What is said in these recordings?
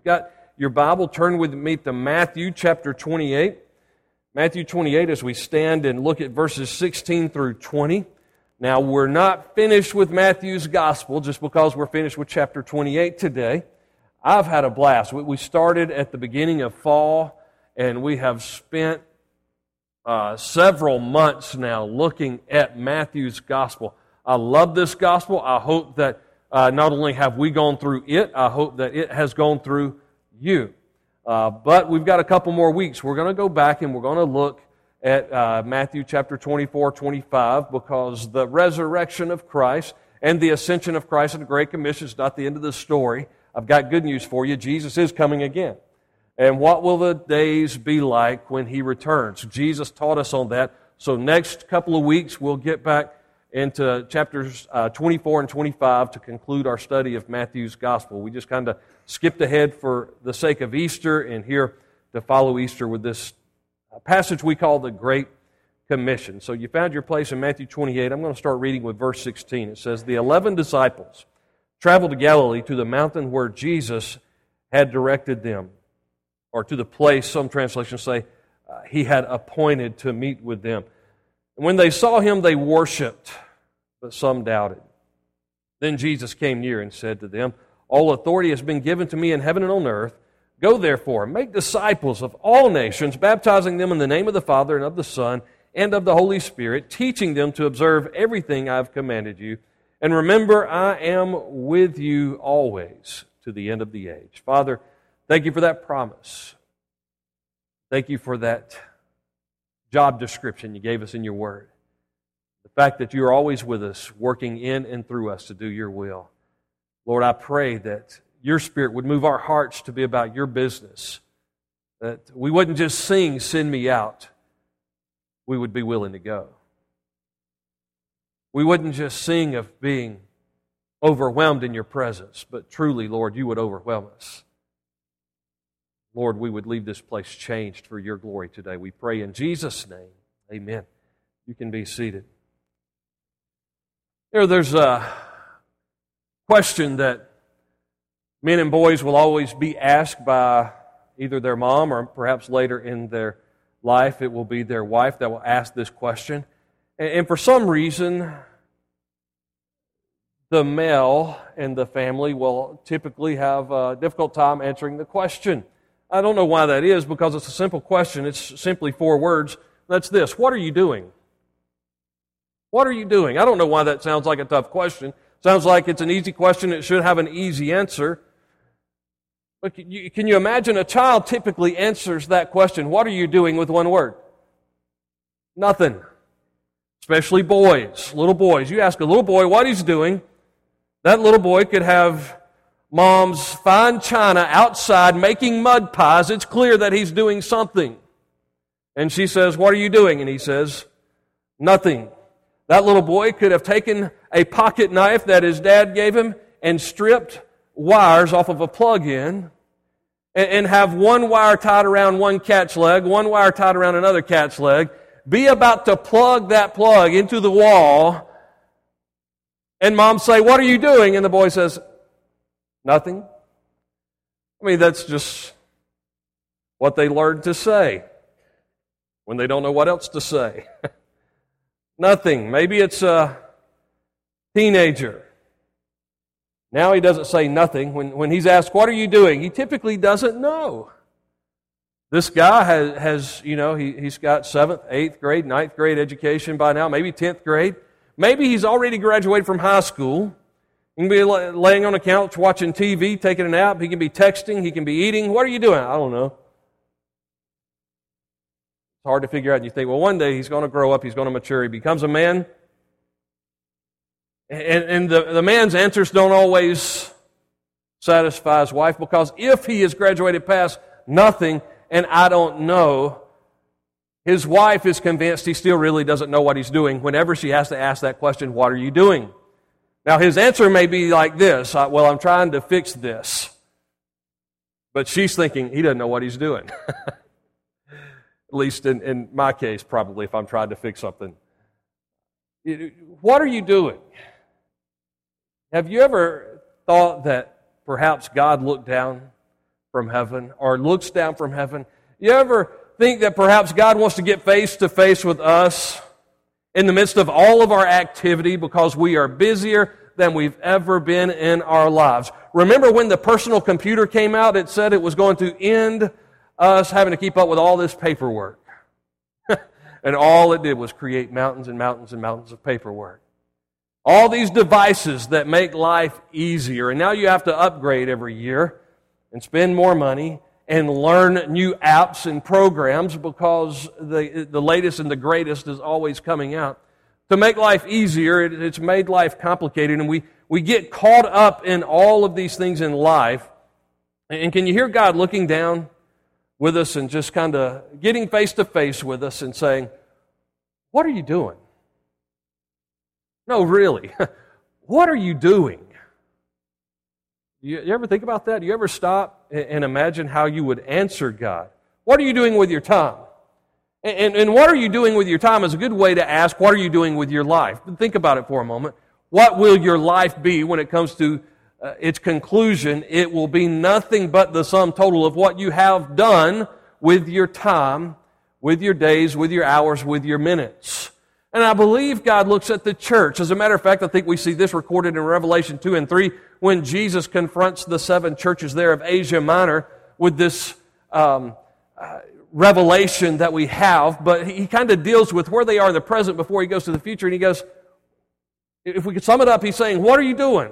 you've got your Bible, turn with me to Matthew chapter 28. Matthew 28, as we stand and look at verses 16 through 20. Now, we're not finished with Matthew's gospel just because we're finished with chapter 28 today. I've had a blast. We started at the beginning of fall, and we have spent several months now looking at Matthew's gospel. I love this gospel. I hope that not only have we gone through it, I hope that it has gone through you. But we've got a couple more weeks. We're going to go back and we're going to look at Matthew chapter 24, 25, because the resurrection of Christ and the ascension of Christ and the Great Commission is not the end of the story. I've got good news for you. Jesus is coming again. And what will the days be like when He returns? Jesus taught us on that. So next couple of weeks, we'll get back into chapters 24 and 25 to conclude our study of Matthew's gospel. We just kind of skipped ahead for the sake of Easter and here to follow Easter with this passage we call the Great Commission. So you found your place in Matthew 28. I'm going to start reading with verse 16. It says, "The 11 disciples traveled to Galilee to the mountain where Jesus had directed them," or to the place, some translations say, He had appointed to meet with them. "And when they saw Him, they worshipped, but some doubted. Then Jesus came near and said to them, 'All authority has been given to me in heaven and on earth. Go therefore, make disciples of all nations, baptizing them in the name of the Father and of the Son and of the Holy Spirit, teaching them to observe everything I have commanded you. And remember, I am with you always to the end of the age.'" Father, thank you for that promise. Thank you for that job description you gave us in your word. The fact that you are always with us, working in and through us to do your will. Lord, I pray that your Spirit would move our hearts to be about your business, that we wouldn't just sing, "Send me out." We would be willing to go. We wouldn't just sing of being overwhelmed in your presence, but truly, Lord, you would overwhelm us. Lord, we would leave this place changed for your glory today. We pray in Jesus' name. Amen. You can be seated. There's a question that men and boys will always be asked by either their mom or perhaps later in their life, it will be their wife that will ask this question. And for some reason, the male in the family will typically have a difficult time answering the question. I don't know why that is, because it's a simple question. It's simply four words. That's this: what are you doing? What are you doing? I don't know why that sounds like a tough question. Sounds like it's an easy question. It should have an easy answer. But can you imagine a child typically answers that question, "What are you doing?" with one word? Nothing. Especially boys, little boys. You ask a little boy what he's doing, that little boy could have mom's fine china outside making mud pies. It's clear that he's doing something. And she says, "What are you doing?" And he says, "Nothing." That little boy could have taken a pocket knife that his dad gave him and stripped wires off of a plug-in and have one wire tied around one cat's leg, one wire tied around another cat's leg, be about to plug that plug into the wall, and mom say, "What are you doing?" And the boy says, "Nothing." I mean, that's just what they learned to say when they don't know what else to say. Nothing. Maybe it's a teenager. Now he doesn't say nothing. When he's asked, "What are you doing?" he typically doesn't know. This guy has he's got 7th, 8th grade, 9th grade education by now, maybe 10th grade. Maybe he's already graduated from high school. He can be laying on a couch watching TV, taking a nap. He can be texting. He can be eating. "What are you doing?" "I don't know." It's hard to figure out. And you think, well, one day he's going to grow up. He's going to mature. He becomes a man. And the man's answers don't always satisfy his wife, because if he has graduated past nothing, and "I don't know," his wife is convinced he still really doesn't know what he's doing whenever she has to ask that question, "What are you doing?" Now, his answer may be like this: "Well, I'm trying to fix this." But she's thinking, he doesn't know what he's doing. At least in my case, probably, if I'm trying to fix something. What are you doing? Have you ever thought that perhaps God looked down from heaven or looks down from heaven. You ever think that perhaps God wants to get face to face with us in the midst of all of our activity because we are busier than we've ever been in our lives? Remember when the personal computer came out, it said it was going to end us having to keep up with all this paperwork. And all it did was create mountains and mountains and mountains of paperwork. All these devices that make life easier. And now you have to upgrade every year and spend more money and learn new apps and programs because the latest and the greatest is always coming out. To make life easier, it's made life complicated, and we get caught up in all of these things in life. And can you hear God looking down with us and just kind of getting face-to-face with us and saying, what are you doing? No, really, what are you doing? You ever think about that? Do you ever stop and imagine how you would answer God? What are you doing with your time? And what are you doing with your time is a good way to ask, what are you doing with your life? But think about it for a moment. What will your life be when it comes to its conclusion? It will be nothing but the sum total of what you have done with your time, with your days, with your hours, with your minutes. And I believe God looks at the church. As a matter of fact, I think we see this recorded in Revelation 2 and 3 when Jesus confronts the seven churches there of Asia Minor with this revelation that we have. But he kind of deals with where they are in the present before he goes to the future. And he goes, if we could sum it up, he's saying, what are you doing?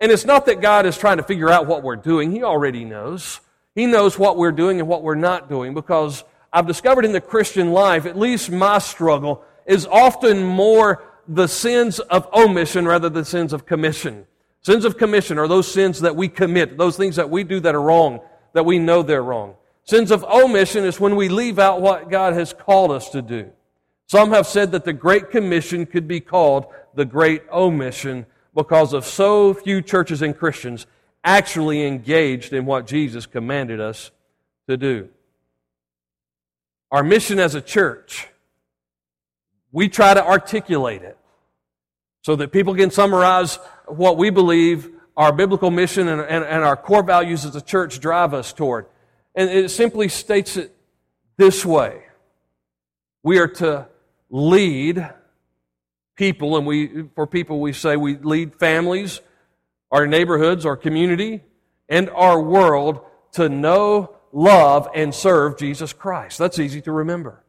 And it's not that God is trying to figure out what we're doing. He already knows. He knows what we're doing and what we're not doing, because I've discovered in the Christian life, at least my struggle, is often more the sins of omission rather than sins of commission. Sins of commission are those sins that we commit, those things that we do that are wrong, that we know they're wrong. Sins of omission is when we leave out what God has called us to do. Some have said that the Great Commission could be called the Great Omission, because of so few churches and Christians actually engaged in what Jesus commanded us to do. Our mission as a church, we try to articulate it so that people can summarize what we believe our biblical mission and our core values as a church drive us toward. And it simply states it this way. We are to lead people, and we say we lead families, our neighborhoods, our community, and our world to know, love, and serve Jesus Christ. That's easy to remember.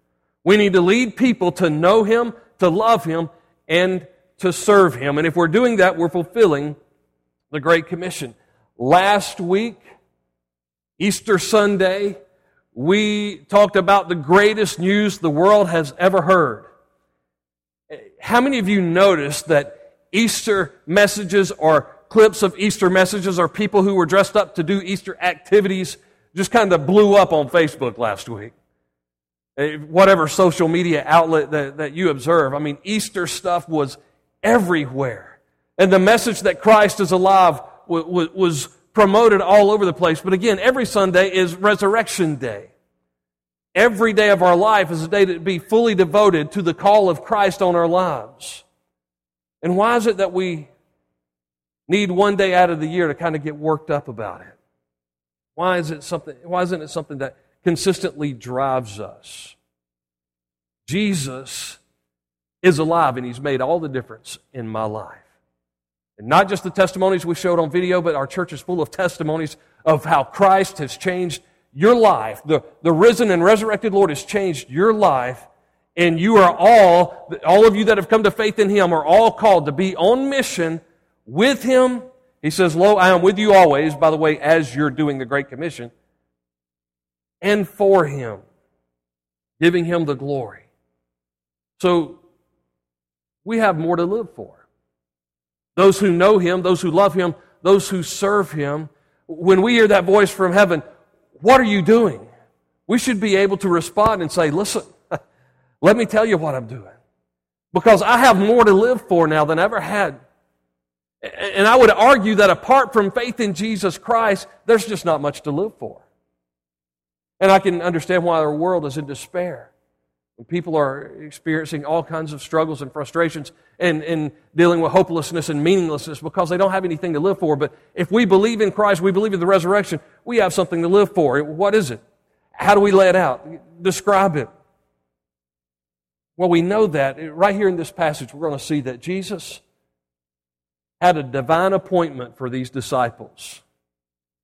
We need to lead people to know Him, to love Him, and to serve Him. And if we're doing that, we're fulfilling the Great Commission. Last week, Easter Sunday, we talked about the greatest news the world has ever heard. How many of you noticed that Easter messages or clips of Easter messages or people who were dressed up to do Easter activities just kind of blew up on Facebook last week? Whatever social media outlet that you observe, I mean, Easter stuff was everywhere. And the message that Christ is alive was promoted all over the place. But again, every Sunday is Resurrection Day. Every day of our life is a day to be fully devoted to the call of Christ on our lives. And why is it that we need one day out of the year to kind of get worked up about it? Why isn't it something that consistently drives us? Jesus is alive, and He's made all the difference in my life. And not just the testimonies we showed on video, but our church is full of testimonies of how Christ has changed your life. The risen and resurrected Lord has changed your life, and you are all of you that have come to faith in Him are all called to be on mission with Him. He says, lo, I am with you always, by the way, as you're doing the Great Commission, and for Him, giving Him the glory. So, we have more to live for. Those who know Him, those who love Him, those who serve Him, when we hear that voice from heaven, what are you doing? We should be able to respond and say, listen, let me tell you what I'm doing. Because I have more to live for now than I ever had. And I would argue that apart from faith in Jesus Christ, there's just not much to live for. And I can understand why our world is in despair. People are experiencing all kinds of struggles and frustrations and dealing with hopelessness and meaninglessness because they don't have anything to live for. But if we believe in Christ, we believe in the resurrection, we have something to live for. What is it? How do we lay it out? Describe it. Well, we know that. Right here in this passage, we're going to see that Jesus had a divine appointment for these disciples.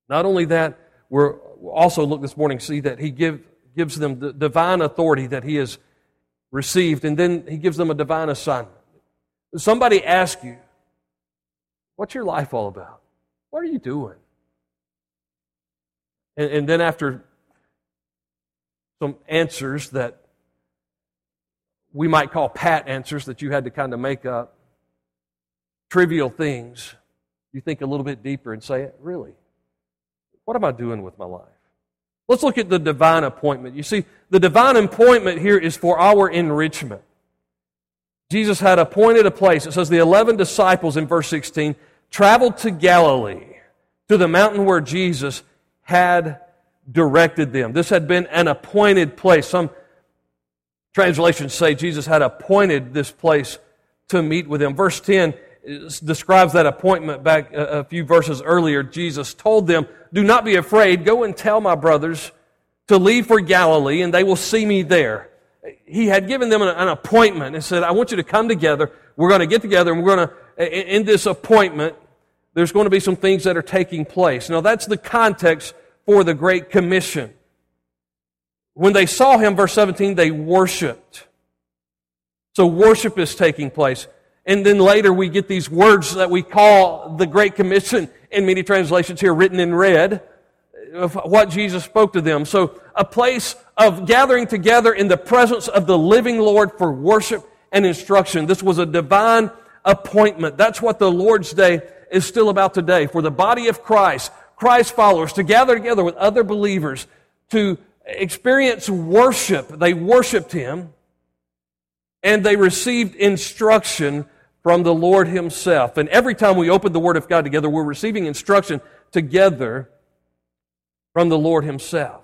Not only that, we'll also look this morning, see that He gives them the divine authority that He has received, and then He gives them a divine assignment. Somebody asks you, what's your life all about? What are you doing? And then after some answers that we might call pat answers that you had to kind of make up, trivial things, you think a little bit deeper and say, really, what am I doing with my life? Let's look at the divine appointment. You see, the divine appointment here is for our enrichment. Jesus had appointed a place. It says the 11 disciples in verse 16 traveled to Galilee, to the mountain where Jesus had directed them. This had been an appointed place. Some translations say Jesus had appointed this place to meet with Him. Verse 10 describes that appointment back a few verses earlier. Jesus told them, "Do not be afraid. Go and tell my brothers to leave for Galilee, and they will see me there." He had given them an appointment and said, "I want you to come together. We're going to get together, and we're going to, in this appointment, there's going to be some things that are taking place." Now, that's the context for the Great Commission. When they saw Him, verse 17, they worshiped. So worship is taking place. And then later we get these words that we call the Great Commission, in many translations here written in red, of what Jesus spoke to them. So a place of gathering together in the presence of the living Lord for worship and instruction. This was a divine appointment. That's what the Lord's Day is still about today. For the body of Christ, Christ followers, to gather together with other believers to experience worship. They worshiped Him, and they received instruction from the Lord Himself. And every time we open the Word of God together, we're receiving instruction together from the Lord Himself.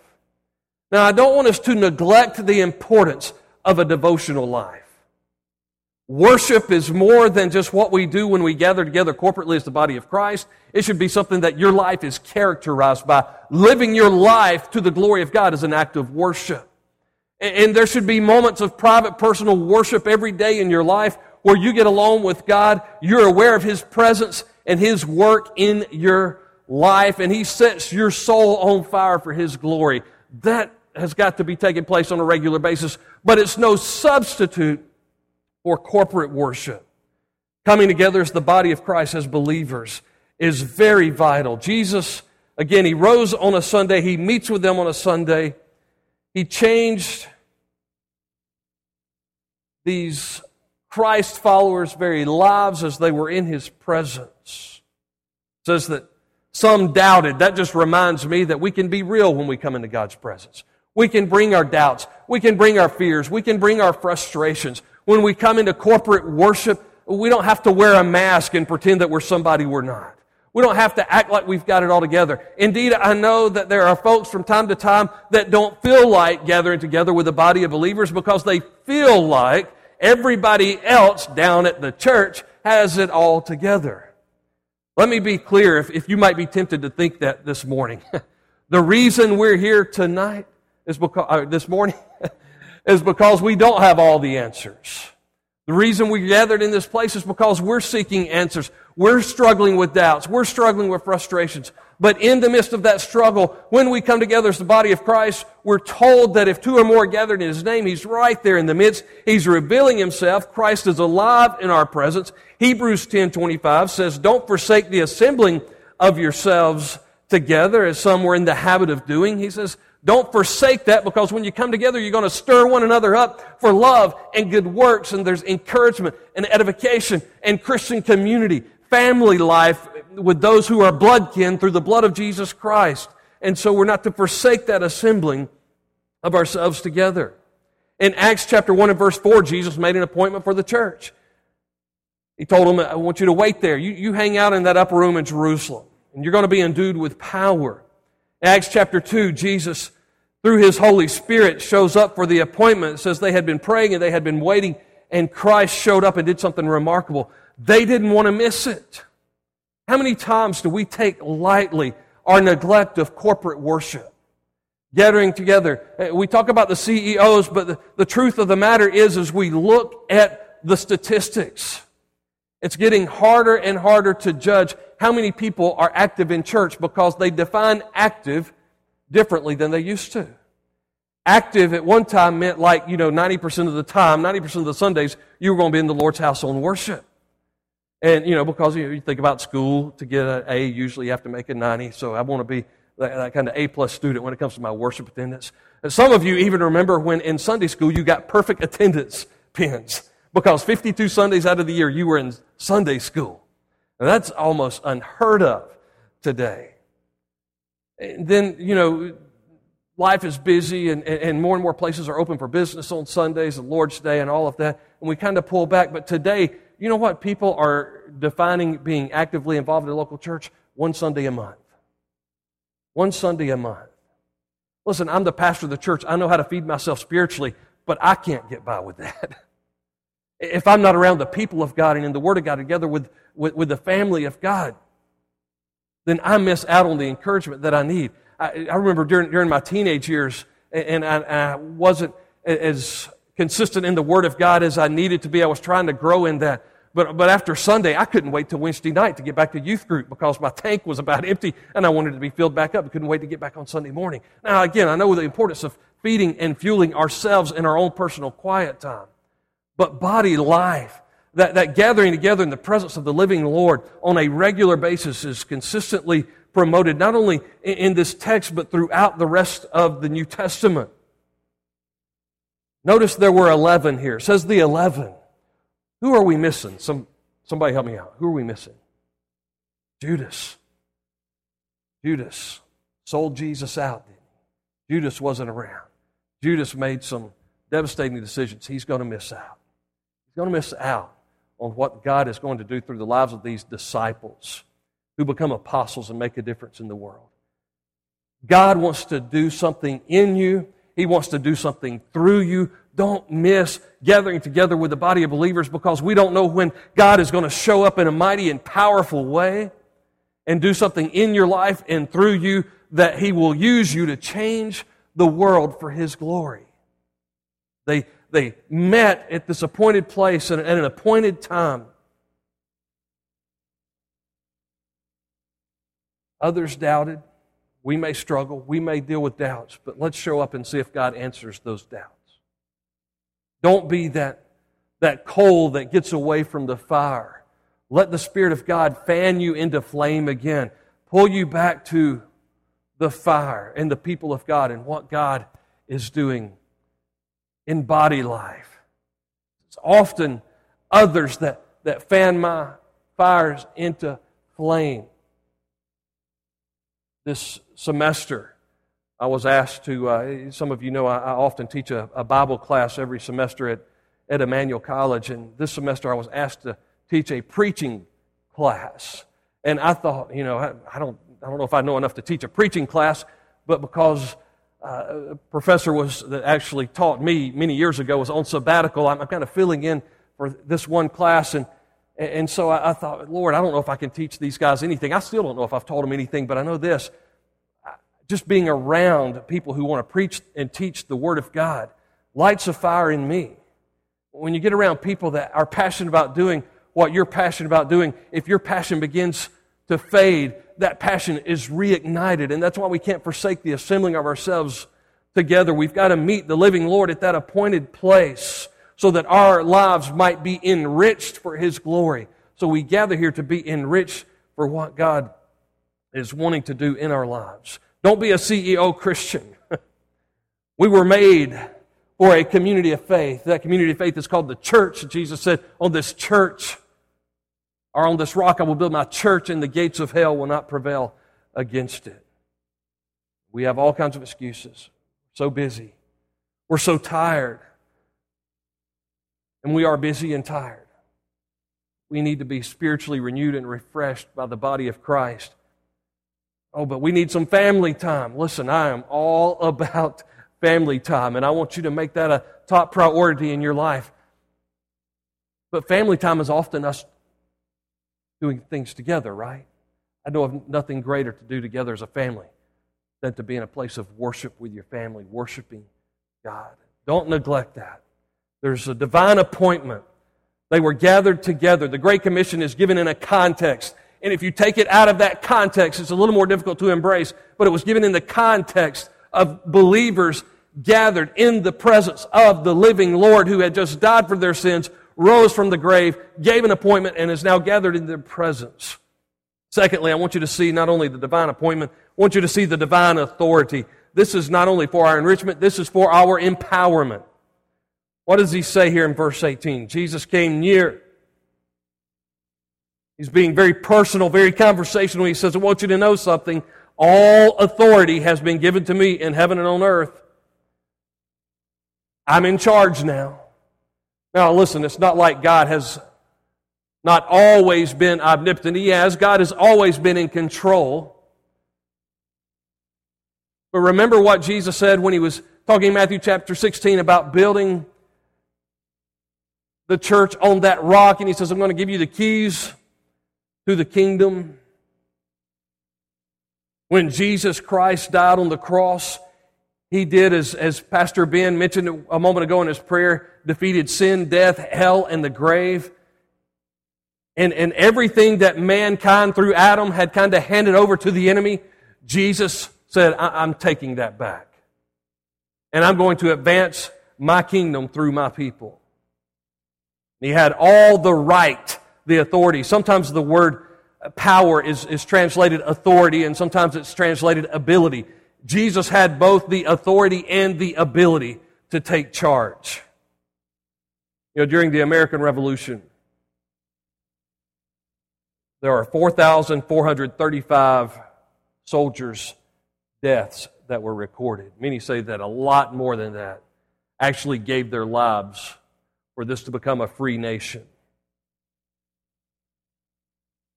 Now, I don't want us to neglect the importance of a devotional life. Worship is more than just what we do when we gather together corporately as the body of Christ. It should be something that your life is characterized by. Living your life to the glory of God is an act of worship. And there should be moments of private, personal worship every day in your life where you get alone with God, you're aware of His presence and His work in your life, and He sets your soul on fire for His glory. That has got to be taking place on a regular basis, but it's no substitute for corporate worship. Coming together as the body of Christ as believers is very vital. Jesus, again, He rose on a Sunday. He meets with them on a Sunday. He changed these Christ followers' very lives as they were in His presence. It says that some doubted. That just reminds me that we can be real when we come into God's presence. We can bring our doubts. We can bring our fears. We can bring our frustrations. When we come into corporate worship, we don't have to wear a mask and pretend that we're somebody we're not. We don't have to act like we've got it all together. Indeed, I know that there are folks from time to time that don't feel like gathering together with a body of believers because they feel like everybody else down at the church has it all together. Let me be clear, if you might be tempted to think that this morning. The reason we're here tonight is because we don't have all the answers. The reason we gathered in this place is because we're seeking answers. We're struggling with doubts. We're struggling with frustrations. But in the midst of that struggle, when we come together as the body of Christ, we're told that if two or more gathered in His name, He's right there in the midst. He's revealing Himself. Christ is alive in our presence. Hebrews 10:25 says, "Don't forsake the assembling of yourselves together, as some were in the habit of doing." He says, don't forsake that, because when you come together, you're going to stir one another up for love and good works, and there's encouragement and edification and Christian community, family life with those who are blood kin through the blood of Jesus Christ. And so we're not to forsake that assembling of ourselves together. In Acts chapter 1 and verse 4, Jesus made an appointment for the church. He told them, "I want you to wait there. You hang out in that upper room in Jerusalem, and you're going to be endued with power." In Acts chapter 2, Jesus through His Holy Spirit, shows up for the appointment. It says they had been praying and they had been waiting, and Christ showed up and did something remarkable. They didn't want to miss it. How many times do we take lightly our neglect of corporate worship? Gathering together. We talk about the CEOs, but the truth of the matter is we look at the statistics, it's getting harder and harder to judge how many people are active in church because they define active differently than they used to. Active at one time meant 90% of the time, 90% of the Sundays, you were going to be in the Lord's house on worship. And, because you think about school, to get an A, usually you have to make a 90, so I want to be that kind of A-plus student when it comes to my worship attendance. And some of you even remember when in Sunday school you got perfect attendance pins because 52 Sundays out of the year you were in Sunday school. Now that's almost unheard of today. And then, life is busy and more and more places are open for business on Sundays and Lord's Day and all of that, and we kind of pull back. But today, you know what? People are defining being actively involved in a local church one Sunday a month. One Sunday a month. Listen, I'm the pastor of the church. I know how to feed myself spiritually, but I can't get by with that. If I'm not around the people of God and in the Word of God together with the family of God, then I miss out on the encouragement that I need. I remember during my teenage years, and I wasn't as consistent in the Word of God as I needed to be. I was trying to grow in that. But after Sunday, I couldn't wait till Wednesday night to get back to youth group because my tank was about empty and I wanted to be filled back up. I couldn't wait to get back on Sunday morning. Now, again, I know the importance of feeding and fueling ourselves in our own personal quiet time. But body life, that gathering together in the presence of the living Lord on a regular basis is consistently promoted, not only in this text, but throughout the rest of the New Testament. Notice there were 11 here. It says the 11. Who are we missing? Somebody help me out. Who are we missing? Judas. Judas sold Jesus out. Judas wasn't around. Judas made some devastating decisions. He's going to miss out. He's going to miss out on what God is going to do through the lives of these disciples who become apostles and make a difference in the world. God wants to do something in you. He wants to do something through you. Don't miss gathering together with the body of believers because we don't know when God is going to show up in a mighty and powerful way and do something in your life and through you that He will use you to change the world for His glory. They met at this appointed place and at an appointed time. Others doubted. We may struggle. We may deal with doubts, but let's show up and see if God answers those doubts. Don't be that coal that gets away from the fire. Let the Spirit of God fan you into flame again. Pull you back to the fire and the people of God and what God is doing in body life. It's often others that fan my fires into flame. This semester, I was asked to, some of you know I often teach a Bible class every semester at Emmanuel College, and this semester I was asked to teach a preaching class. And I thought, I don't know if I know enough to teach a preaching class, but because a professor that actually taught me many years ago was on sabbatical, I'm kind of filling in for this one class, and so I thought, Lord, I don't know if I can teach these guys anything. I still don't know if I've taught them anything, but I know this. Just being around people who want to preach and teach the Word of God lights a fire in me. When you get around people that are passionate about doing what you're passionate about doing, if your passion begins to fade, that passion is reignited. And that's why we can't forsake the assembling of ourselves together. We've got to meet the living Lord at that appointed place so that our lives might be enriched for His glory. So we gather here to be enriched for what God is wanting to do in our lives. Don't be a CEO Christian. We were made for a community of faith. That community of faith is called the church. Jesus said, on this church, or on this rock, I will build my church, and the gates of hell will not prevail against it. We have all kinds of excuses. So busy. We're so tired. And we are busy and tired. We need to be spiritually renewed and refreshed by the body of Christ. Oh, but we need some family time. Listen, I am all about family time, and I want you to make that a top priority in your life. But family time is often us doing things together, right? I know of nothing greater to do together as a family than to be in a place of worship with your family, worshiping God. Don't neglect that. There's a divine appointment. They were gathered together. The Great Commission is given in a context. And if you take it out of that context, it's a little more difficult to embrace. But it was given in the context of believers gathered in the presence of the living Lord who had just died for their sins, rose from the grave, gave an appointment, and is now gathered in their presence. Secondly, I want you to see not only the divine appointment, I want you to see the divine authority. This is not only for our enrichment, this is for our empowerment. What does he say here in verse 18? Jesus came near. He's being very personal, very conversational. He says, I want you to know something. All authority has been given to me in heaven and on earth. I'm in charge now. Now listen, it's not like God has not always been omnipotent. He has. God has always been in control. But remember what Jesus said when he was talking in Matthew chapter 16 about building the church on that rock, and he says, I'm going to give you the keys to the kingdom. When Jesus Christ died on the cross, he did, as Pastor Ben mentioned a moment ago in his prayer, defeated sin, death, hell, and the grave. And everything that mankind through Adam had kind of handed over to the enemy, Jesus said, I'm taking that back. And I'm going to advance my kingdom through my people. He had all the right, the authority. Sometimes the word power is translated authority, and sometimes it's translated ability. Jesus had both the authority and the ability to take charge. You know, during the American Revolution, there are 4,435 soldiers' deaths that were recorded. Many say that a lot more than that actually gave their lives for this to become a free nation.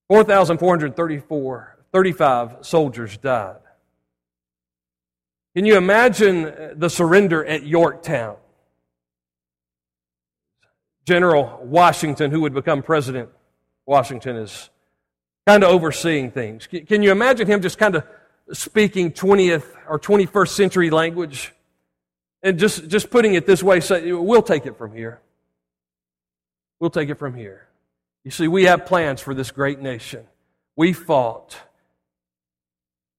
4,435 soldiers died. Can you imagine the surrender at Yorktown? General Washington, who would become President Washington, is kind of overseeing things. Can you imagine him just kind of speaking 20th or 21st century language? And just putting it this way, say, we'll take it from here. We'll take it from here. You see, we have plans for this great nation. We fought.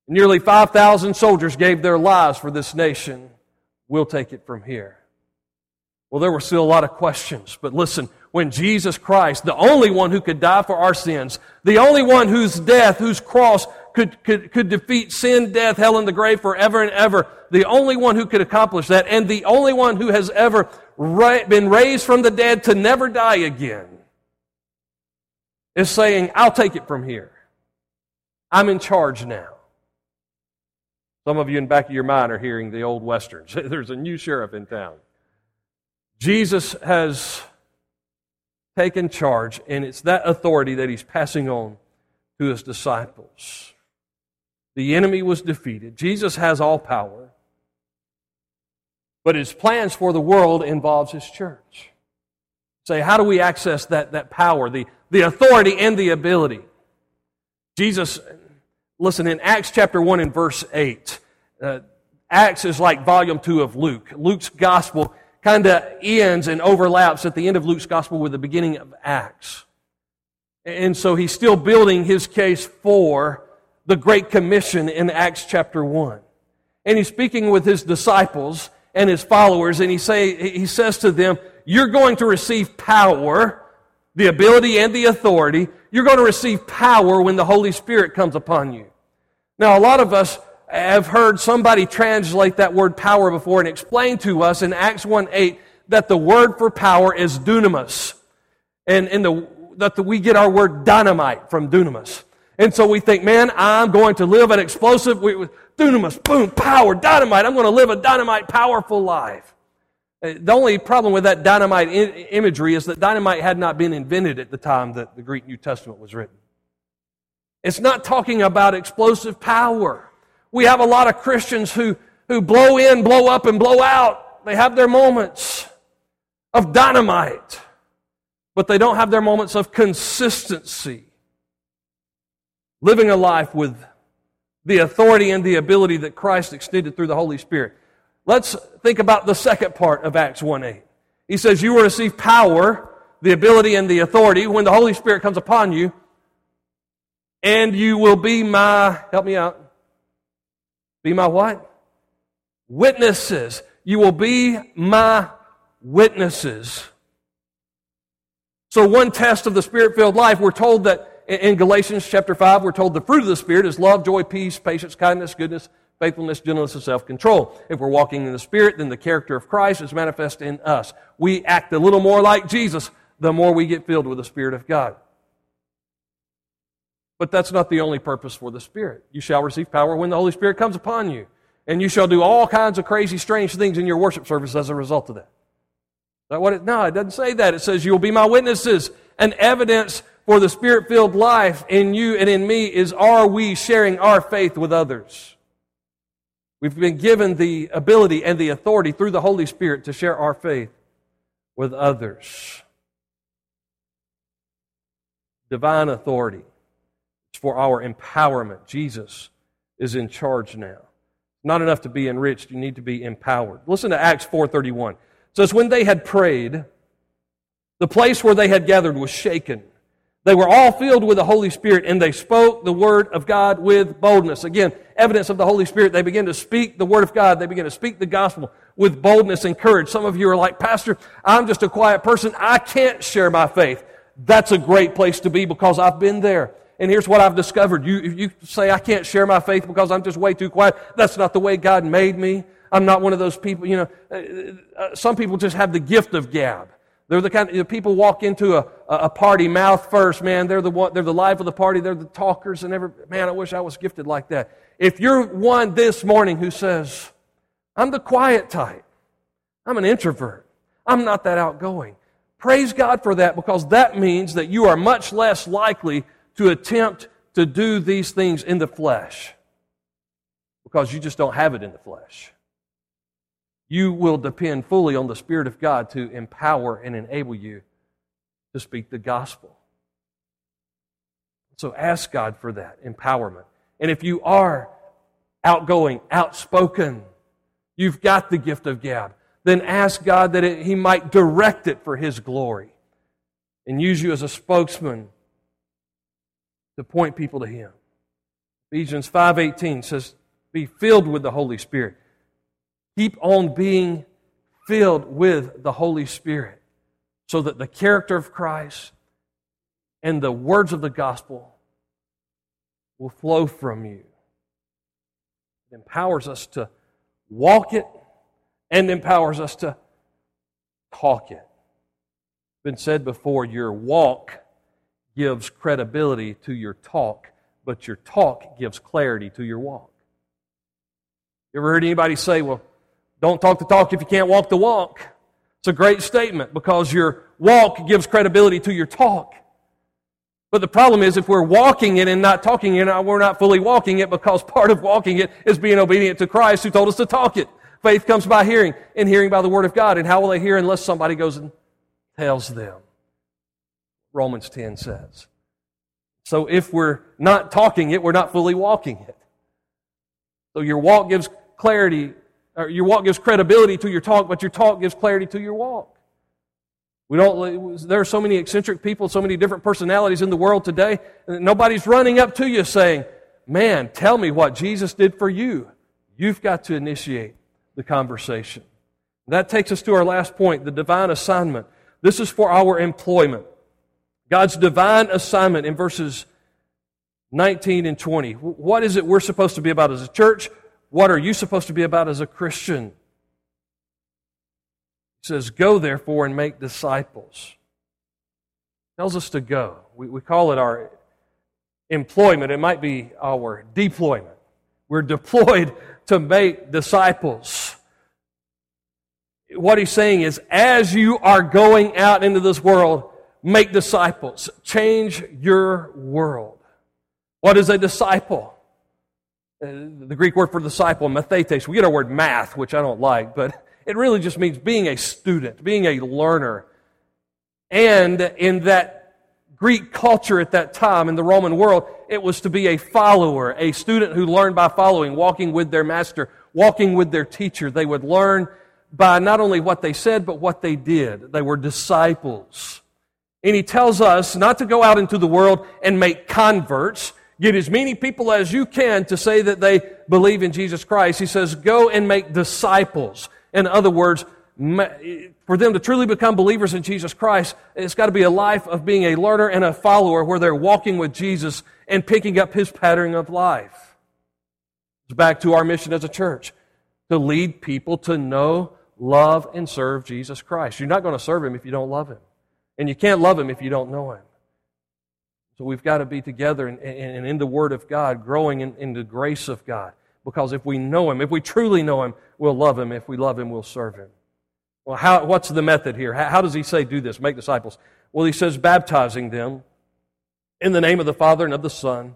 Nearly 5,000 soldiers gave their lives for this nation. We'll take it from here. Well, there were still a lot of questions. But listen, when Jesus Christ, the only one who could die for our sins, the only one whose death, whose cross could defeat sin, death, hell, and the grave forever and ever, the only one who could accomplish that, and the only one who has ever been raised from the dead to never die again, is saying, I'll take it from here. I'm in charge now. Some of you in the back of your mind are hearing the old westerns. There's a new sheriff in town. Jesus has taken charge, and it's that authority that he's passing on to his disciples. The enemy was defeated. Jesus has all power. But his plans for the world involves his church. Say, how do we access that power, the authority and the ability? Jesus, listen, in Acts chapter 1 and verse 8, Acts is like volume 2 of Luke. Luke's gospel kind of ends and overlaps at the end of Luke's gospel with the beginning of Acts. And so he's still building his case for the Great Commission in Acts chapter 1. And he's speaking with his disciples and his followers, and he says to them, you're going to receive power, the ability and the authority. You're going to receive power when the Holy Spirit comes upon you. Now, a lot of us have heard somebody translate that word power before and explain to us in Acts 1:8 that the word for power is dunamis, and we get our word dynamite from dunamis. And so we think, man, I'm going to live an explosive, dunamis, boom, power, dynamite. I'm going to live a dynamite, powerful life. The only problem with that dynamite imagery is that dynamite had not been invented at the time that the Greek New Testament was written. It's not talking about explosive power. We have a lot of Christians who who blow in, blow up, and blow out. They have their moments of dynamite, but they don't have their moments of consistency. Living a life with the authority and the ability that Christ extended through the Holy Spirit. Let's think about the second part of Acts 1:8. He says, you will receive power, the ability and the authority, when the Holy Spirit comes upon you, and you will be my, help me out, be my what? Witnesses. You will be my witnesses. So one test of the Spirit-filled life, we're told that in Galatians chapter 5, we're told the fruit of the Spirit is love, joy, peace, patience, kindness, goodness, faithfulness, gentleness, and self-control. If we're walking in the Spirit, then the character of Christ is manifest in us. We act a little more like Jesus the more we get filled with the Spirit of God. But that's not the only purpose for the Spirit. You shall receive power when the Holy Spirit comes upon you, and you shall do all kinds of crazy, strange things in your worship service as a result of that. No, it doesn't say that. It says, you will be my witnesses. An evidence for the Spirit-filled life in you and in me is, are we sharing our faith with others? We've been given the ability and the authority through the Holy Spirit to share our faith with others. Divine authority. It's for our empowerment. Jesus is in charge now. Not enough to be enriched. You need to be empowered. Listen to Acts 4:31. It says, when they had prayed, the place where they had gathered was shaken. They were all filled with the Holy Spirit, and they spoke the Word of God with boldness. Again, evidence of the Holy Spirit. They begin to speak the Word of God. They begin to speak the gospel with boldness and courage. Some of you are like, Pastor, I'm just a quiet person. I can't share my faith. That's a great place to be because I've been there. And here's what I've discovered. If you say, I can't share my faith because I'm just way too quiet, that's not the way God made me. I'm not one of those people, you know. Some people just have the gift of gab. They're the kind of people walk into a party mouth first, man. They're the life of the party. They're the talkers and every man. I wish I was gifted like that. If you're one this morning who says, "I'm the quiet type. I'm an introvert. I'm not that outgoing," praise God for that, because that means that you are much less likely to attempt to do these things in the flesh, because you just don't have it in the flesh. You will depend fully on the Spirit of God to empower and enable you to speak the gospel. So ask God for that empowerment. And if you are outgoing, outspoken, you've got the gift of gab, then ask God that He might direct it for His glory and use you as a spokesman to point people to Him. Ephesians 5:18 says, be filled with the Holy Spirit. Keep on being filled with the Holy Spirit so that the character of Christ and the words of the gospel will flow from you. It empowers us to walk it and empowers us to talk it. It's been said before, your walk gives credibility to your talk, but your talk gives clarity to your walk. You ever heard anybody say, well, don't talk the talk if you can't walk the walk? It's a great statement because your walk gives credibility to your talk. But the problem is if we're walking it and not talking it, we're not fully walking it, because part of walking it is being obedient to Christ who told us to talk it. Faith comes by hearing, and hearing by the Word of God. And how will they hear unless somebody goes and tells them? Romans 10 says. So if we're not talking it, we're not fully walking it. So your walk gives clarity. Your walk gives credibility to your talk, but your talk gives clarity to your walk. There are so many eccentric people, so many different personalities in the world today, and nobody's running up to you saying, man, tell me what Jesus did for you. You've got to initiate the conversation. That takes us to our last point, the divine assignment. This is for our employment. God's divine assignment in verses 19 and 20. What is it we're supposed to be about as a church? What are you supposed to be about as a Christian? It says, go therefore and make disciples. It tells us to go. We call it our employment. It might be our deployment. We're deployed to make disciples. What he's saying is, as you are going out into this world, make disciples. Change your world. What is a disciple? The Greek word for disciple, mathetes, we get our word math, which I don't like, but it really just means being a student, being a learner. And in that Greek culture at that time, in the Roman world, it was to be a follower, a student who learned by following, walking with their master, walking with their teacher. They would learn by not only what they said, but what they did. They were disciples. And he tells us not to go out into the world and make converts. Get as many people as you can to say that they believe in Jesus Christ. He says, go and make disciples. In other words, for them to truly become believers in Jesus Christ, it's got to be a life of being a learner and a follower where they're walking with Jesus and picking up his pattern of life. It's back to our mission as a church, to lead people to know, love, and serve Jesus Christ. You're not going to serve him if you don't love him. And you can't love him if you don't know him. So we've got to be together and in the Word of God, growing in the grace of God. Because if we know him, if we truly know him, we'll love him. If we love him, we'll serve him. Well, what's the method here? How does he say do this, make disciples? Well, he says baptizing them in the name of the Father and of the Son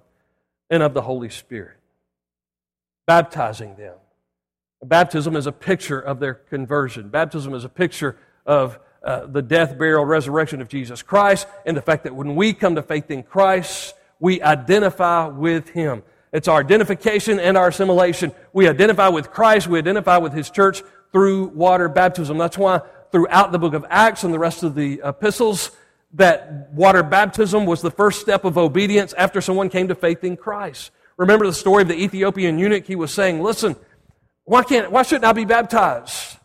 and of the Holy Spirit. Baptizing them. Baptism is a picture of their conversion. Baptism is a picture of the death, burial, resurrection of Jesus Christ, and the fact that when we come to faith in Christ, we identify with him. It's our identification and our assimilation. We identify with Christ, we identify with his church through water baptism. That's why throughout the book of Acts and the rest of the epistles, that water baptism was the first step of obedience after someone came to faith in Christ. Remember the story of the Ethiopian eunuch? He was saying, listen, why shouldn't I be baptized?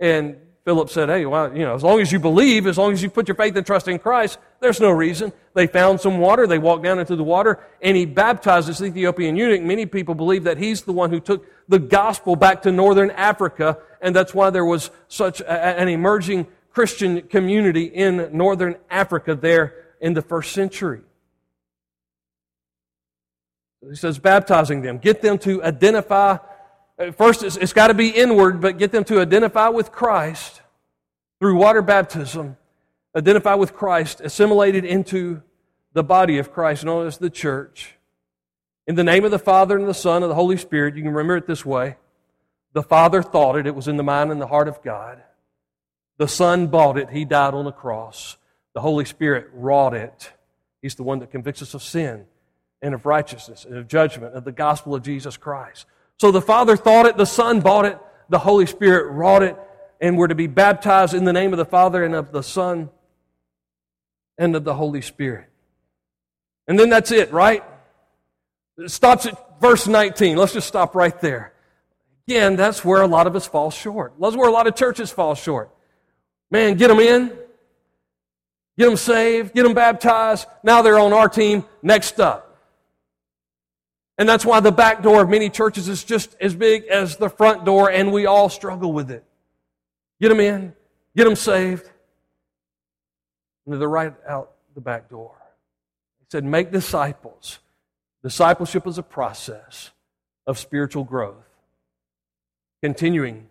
And Philip said, hey, well, as long as you believe, as long as you put your faith and trust in Christ, there's no reason. They found some water. They walked down into the water, and he baptized this Ethiopian eunuch. Many people believe that he's the one who took the gospel back to northern Africa, and that's why there was such an emerging Christian community in northern Africa there in the first century. He says, baptizing them. Get them to identify. First, it's got to be inward, but get them to identify with Christ through water baptism. Identify with Christ, assimilated into the body of Christ, known as the church. In the name of the Father and the Son and the Holy Spirit, you can remember it this way. The Father thought it. It was in the mind and the heart of God. The Son bought it. He died on the cross. The Holy Spirit wrought it. He's the one that convicts us of sin and of righteousness and of judgment, of the gospel of Jesus Christ. So the Father thought it, the Son bought it, the Holy Spirit wrought it, and we're to be baptized in the name of the Father and of the Son and of the Holy Spirit. And then that's it, right? It stops at verse 19. Let's just stop right there. Again, that's where a lot of us fall short. That's where a lot of churches fall short. Man, get them in. Get them saved. Get them baptized. Now they're on our team. Next up. And that's why the back door of many churches is just as big as the front door, and we all struggle with it. Get them in, get them saved, and they're right out the back door. He said, make disciples. Discipleship is a process of spiritual growth, continuing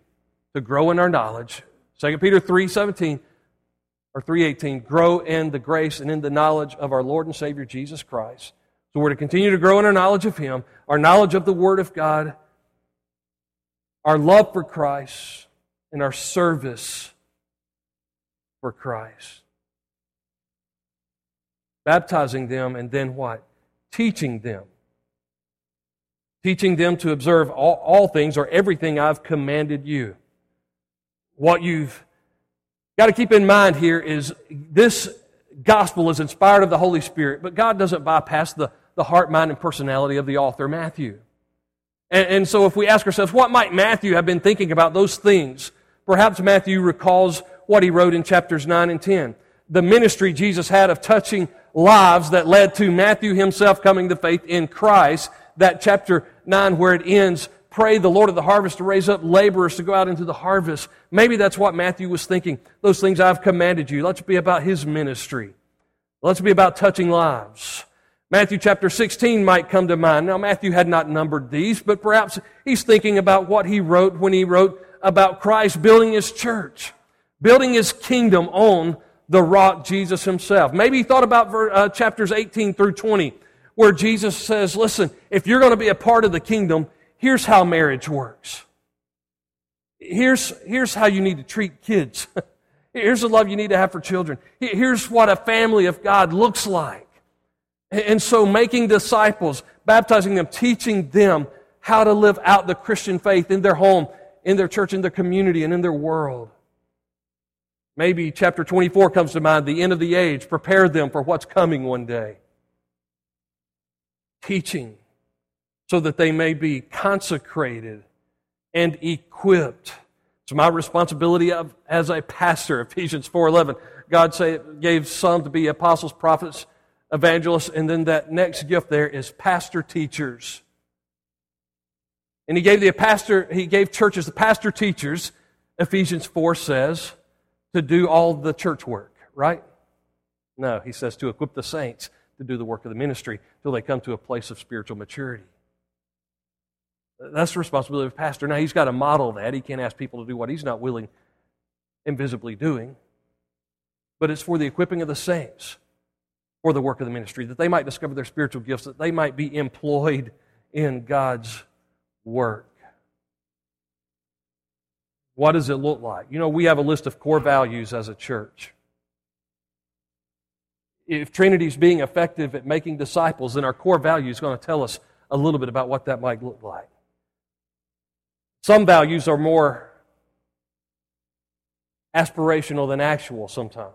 to grow in our knowledge. 2 Peter 3:17 or 3:18, grow in the grace and in the knowledge of our Lord and Savior Jesus Christ. So we're to continue to grow in our knowledge of him, our knowledge of the Word of God, our love for Christ, and our service for Christ. Baptizing them, and then what? Teaching them. Teaching them to observe all things or everything I've commanded you. What you've got to keep in mind here is this gospel is inspired of the Holy Spirit, but God doesn't bypass the heart, mind, and personality of the author, Matthew. And so if we ask ourselves, what might Matthew have been thinking about those things? Perhaps Matthew recalls what he wrote in chapters 9 and 10. The ministry Jesus had of touching lives that led to Matthew himself coming to faith in Christ. That chapter 9 where it ends, pray the Lord of the harvest to raise up laborers to go out into the harvest. Maybe that's what Matthew was thinking. Those things I've commanded you. Let's be about his ministry. Let's be about touching lives. Matthew chapter 16 might come to mind. Now, Matthew had not numbered these, but perhaps he's thinking about what he wrote when he wrote about Christ building his church, building his kingdom on the rock, Jesus himself. Maybe he thought about chapters 18 through 20, where Jesus says, listen, if you're going to be a part of the kingdom, here's how marriage works. Here's how you need to treat kids. Here's the love you need to have for children. Here's what a family of God looks like. And so making disciples, baptizing them, teaching them how to live out the Christian faith in their home, in their church, in their community, and in their world. Maybe chapter 24 comes to mind, the end of the age. Prepare them for what's coming one day. Teaching so that they may be consecrated and equipped. It's my responsibility as a pastor, Ephesians 4:11. God gave some to be apostles, prophets, evangelists, and then that next gift there is pastor teachers. And he gave churches the pastor teachers, Ephesians 4 says, to do all the church work, right? No, he says to equip the saints to do the work of the ministry till they come to a place of spiritual maturity. That's the responsibility of a pastor. Now, he's got to model that. He can't ask people to do what he's not willing and visibly doing. But it's for the equipping of the saints for the work of the ministry, that they might discover their spiritual gifts, that they might be employed in God's work. What does it look like? You know, we have a list of core values as a church. If Trinity's being effective at making disciples, then our core value is going to tell us a little bit about what that might look like. Some values are more aspirational than actual sometimes.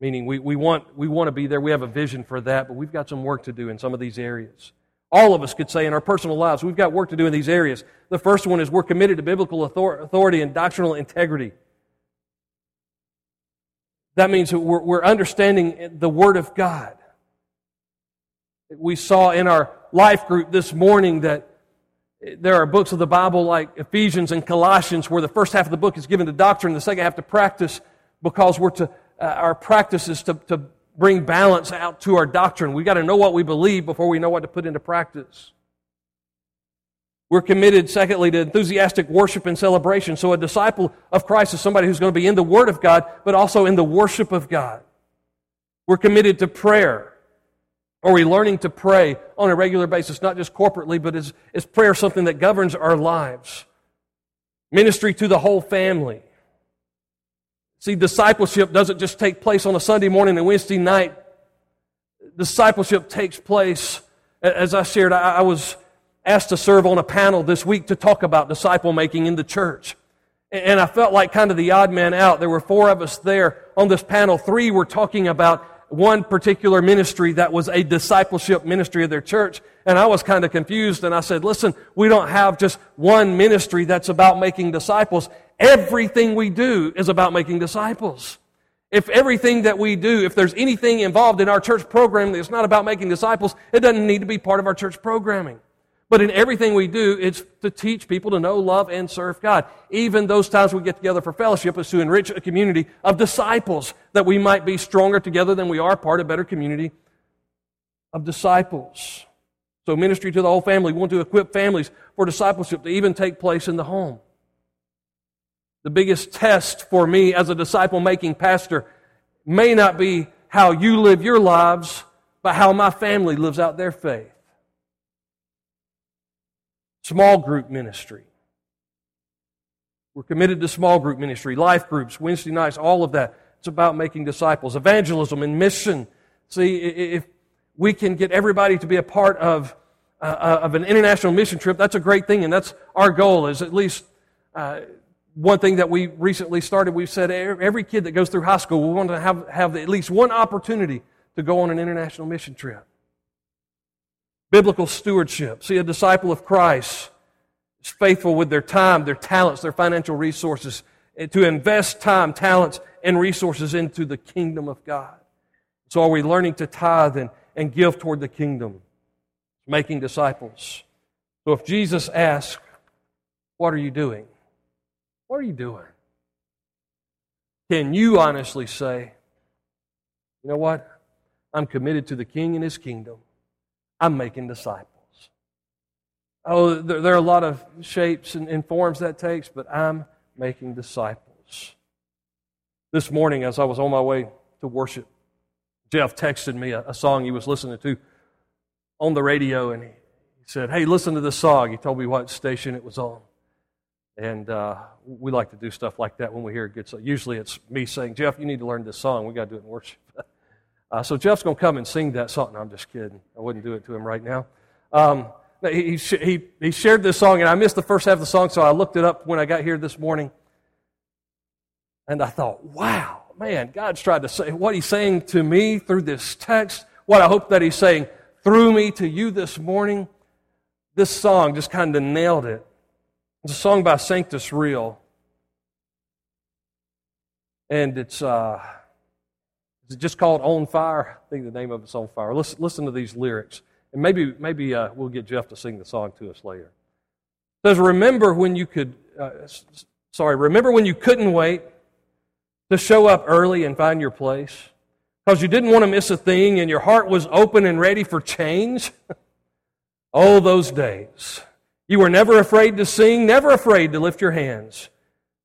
Meaning we want to be there, we have a vision for that, but we've got some work to do in some of these areas. All of us could say in our personal lives, we've got work to do in these areas. The first one is we're committed to biblical authority and doctrinal integrity. That means we're understanding the Word of God. We saw in our life group this morning that there are books of the Bible like Ephesians and Colossians where the first half of the book is given to doctrine, the second half to practice, because our practice is to bring balance out to our doctrine. We've got to know what we believe before we know what to put into practice. We're committed, secondly, to enthusiastic worship and celebration. So a disciple of Christ is somebody who's going to be in the Word of God, but also in the worship of God. We're committed to prayer. Are we learning to pray on a regular basis, not just corporately, but is prayer something that governs our lives? Ministry to the whole family. See, discipleship doesn't just take place on a Sunday morning and Wednesday night. Discipleship takes place, as I shared, I was asked to serve on a panel this week to talk about disciple-making in the church. And I felt like kind of the odd man out. There were four of us there on this panel. Three were talking about one particular ministry that was a discipleship ministry of their church. And I was kind of confused, and I said, listen, we don't have just one ministry that's about making disciples. Everything we do is about making disciples. If everything that we do, if there's anything involved in our church program that's not about making disciples, it doesn't need to be part of our church programming. But in everything we do, it's to teach people to know, love, and serve God. Even those times we get together for fellowship is to enrich a community of disciples, that we might be stronger together than we are, part of a better community of disciples. So ministry to the whole family. We want to equip families for discipleship to even take place in the home. The biggest test for me as a disciple-making pastor may not be how you live your lives, but how my family lives out their faith. Small group ministry. We're committed to small group ministry, life groups, Wednesday nights, all of that. It's about making disciples. Evangelism and mission. See, if we can get everybody to be a part of an international mission trip, that's a great thing, and that's our goal, is at least one thing that we recently started. We've said every kid that goes through high school, we want to have at least one opportunity to go on an international mission trip. Biblical stewardship. See, a disciple of Christ is faithful with their time, their talents, their financial resources, to invest time, talents, and resources into the kingdom of God. So are we learning to tithe and give toward the kingdom? Making disciples. So if Jesus asks, what are you doing? What are you doing? Can you honestly say, you know what? I'm committed to the King and His kingdom. I'm making disciples. Oh, there are a lot of shapes and forms that takes, but I'm making disciples. This morning, as I was on my way to worship, Jeff texted me a song he was listening to on the radio, and he said, hey, listen to this song. He told me what station it was on. And we like to do stuff like that when we hear a good song. Usually it's me saying, Jeff, you need to learn this song. We've got to do it in worship. So Jeff's going to come and sing that song. No, I'm just kidding. I wouldn't do it to him right now. He shared this song, and I missed the first half of the song, so I looked it up when I got here this morning. And I thought, wow, man, God's tried to say what he's saying to me through this text, what I hope that he's saying through me to you this morning. This song just kind of nailed it. It's a song by Sanctus Real. And it's is it just called On Fire? I think the name of it's On Fire. Listen to these lyrics. And maybe we'll get Jeff to sing the song to us later. It says, remember when you couldn't wait to show up early and find your place because you didn't want to miss a thing and your heart was open and ready for change? Oh, those days. You were never afraid to sing, never afraid to lift your hands.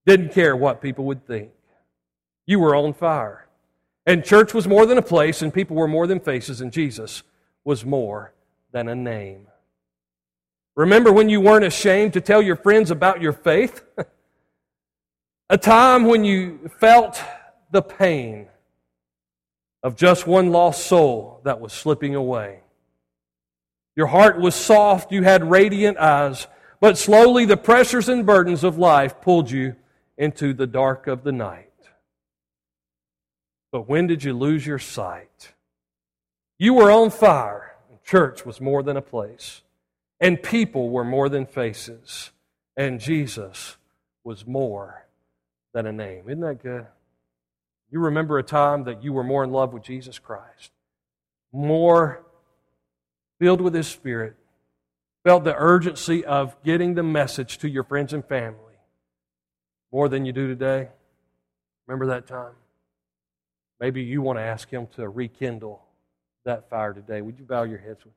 Didn't care what people would think. You were on fire. And church was more than a place, and people were more than faces, and Jesus was more than a name. Remember when you weren't ashamed to tell your friends about your faith? A time when you felt the pain of just one lost soul that was slipping away. Your heart was soft, you had radiant eyes, but slowly the pressures and burdens of life pulled you into the dark of the night. But when did you lose your sight? You were on fire, and church was more than a place, and people were more than faces, and Jesus was more than a name. Isn't that good? You remember a time that you were more in love with Jesus Christ, more filled with His Spirit, felt the urgency of getting the message to your friends and family more than you do today. Remember that time? Maybe you want to ask Him to rekindle that fire today. Would you bow your heads with me?